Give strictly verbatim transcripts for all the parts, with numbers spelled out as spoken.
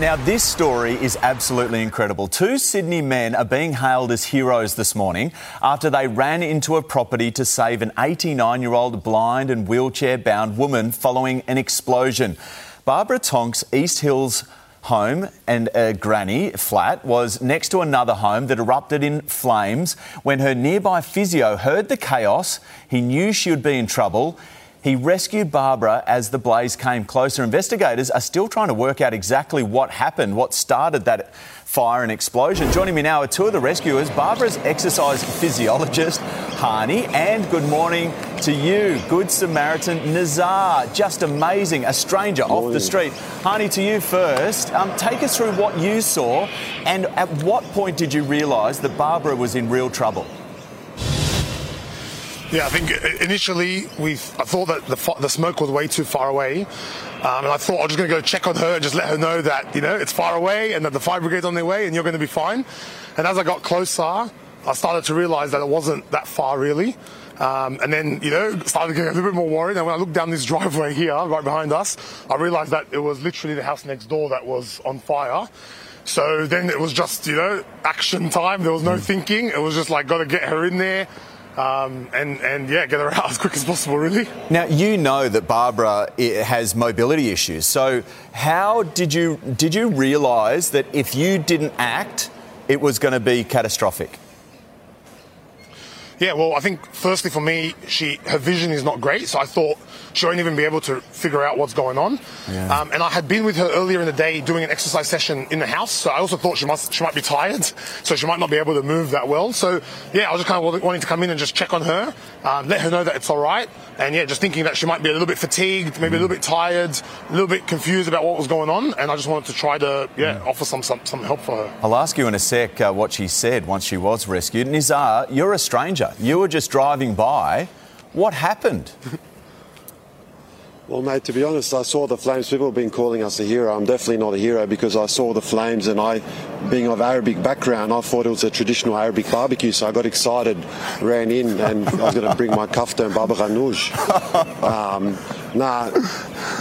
Now, this story is absolutely incredible. Two Sydney men are being hailed as heroes this morning after they ran into a property to save an eighty-nine-year-old blind and wheelchair-bound woman following an explosion. Barbara Tonks' East Hills home and a granny flat was next to another home that erupted in flames. When her nearby physio heard the chaos, he knew she would be in trouble. He rescued Barbara as the blaze came closer. Investigators are still trying to work out exactly what happened, what started that fire and explosion. Joining me now are two of the rescuers, Barbara's exercise physiologist, Harney, and good morning to you, Good Samaritan, Nazar. Just amazing, a stranger morning. Off the street. Harney, to you first. Um, take us through what you saw and at what point did you realise that Barbara was in real trouble? Yeah, I think initially we I thought that the, the smoke was way too far away, um, and I thought I'm just going to go check on her and just let her know that, you know, it's far away and that the fire brigade's on their way and you're going to be fine. And as I got closer, I started to realise that it wasn't that far really, um, and then, you know, started getting a little bit more worried. And when I looked down this driveway here, right behind us, I realised that it was literally the house next door that was on fire. So then it was just, you know, action time. There was no thinking. It was just like, got to get her in there. Um, and, and, yeah, get her out as quick as possible, really. Now, you know that Barbara has mobility issues. So how did you did you realise that if you didn't act, it was going to be catastrophic? Yeah, well, I think, firstly, for me, she her vision is not great. So I thought she won't even be able to figure out what's going on. Yeah. Um, and I had been with her earlier in the day doing an exercise session in the house. So I also thought she must she might be tired. So she might not be able to move that well. So, yeah, I was just kind of wanting to come in and just check on her, um, let her know that it's all right. And, yeah, just thinking that she might be a little bit fatigued, maybe mm. a little bit tired, a little bit confused about what was going on. And I just wanted to try to, yeah, mm. offer some, some, some help for her. I'll ask you in a sec uh, what she said once she was rescued. Nizar, you're a stranger. You were just driving by. What happened? Well, mate, to be honest, I saw the flames. People have been calling us a hero. I'm definitely not a hero because I saw the flames and I, being of Arabic background, I thought it was a traditional Arabic barbecue, so I got excited, ran in, and I was going to bring my kaftan and baba ghanoush. Um, nah,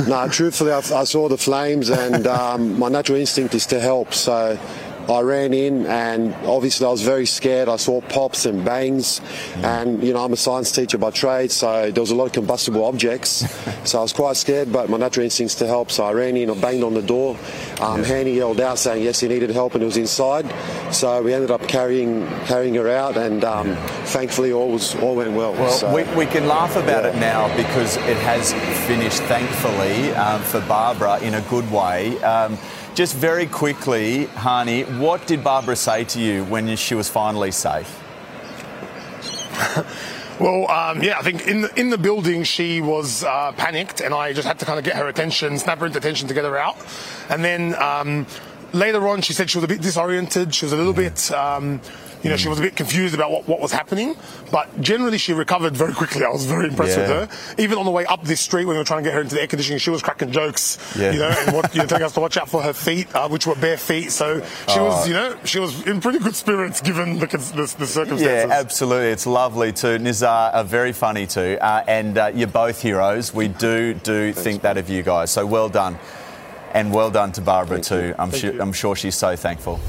nah, truthfully, I, I saw the flames and um, my natural instinct is to help, so I ran in and obviously I was very scared. I saw pops and bangs and, you know, I'm a science teacher by trade, so there was a lot of combustible objects. So I was quite scared, but my natural instincts to help. So I ran in, I banged on the door. Um, yeah. Hanny yelled out saying, yes, he needed help, and it was inside. So we ended up carrying carrying her out and um, yeah. thankfully all was all went well. Well, so, we, we can laugh about yeah. it now because it has finished, thankfully, um, for Barbara in a good way. Um, Just very quickly, Harney, what did Barbara say to you when she was finally safe? Well, um, yeah, I think in the, in the building she was uh, panicked and I just had to kind of get her attention, snap her into attention to get her out. And then um, later on she said she was a bit disoriented, she was a little bit... Um, You know, she was a bit confused about what, what was happening, but generally she recovered very quickly. I was very impressed yeah. with her. Even on the way up this street when we were trying to get her into the air conditioning, she was cracking jokes, yeah. you know, and what, you know, telling us to watch out for her feet, uh, which were bare feet. So she oh. was, you know, she was in pretty good spirits given the, the, the circumstances. Yeah, absolutely. It's lovely too. Nizar are very funny too. Uh, and uh, you're both heroes. We do, do Thanks, think man. that of you guys. So well done. And well done to Barbara Thank too. You. I'm, su- I'm sure she's so thankful.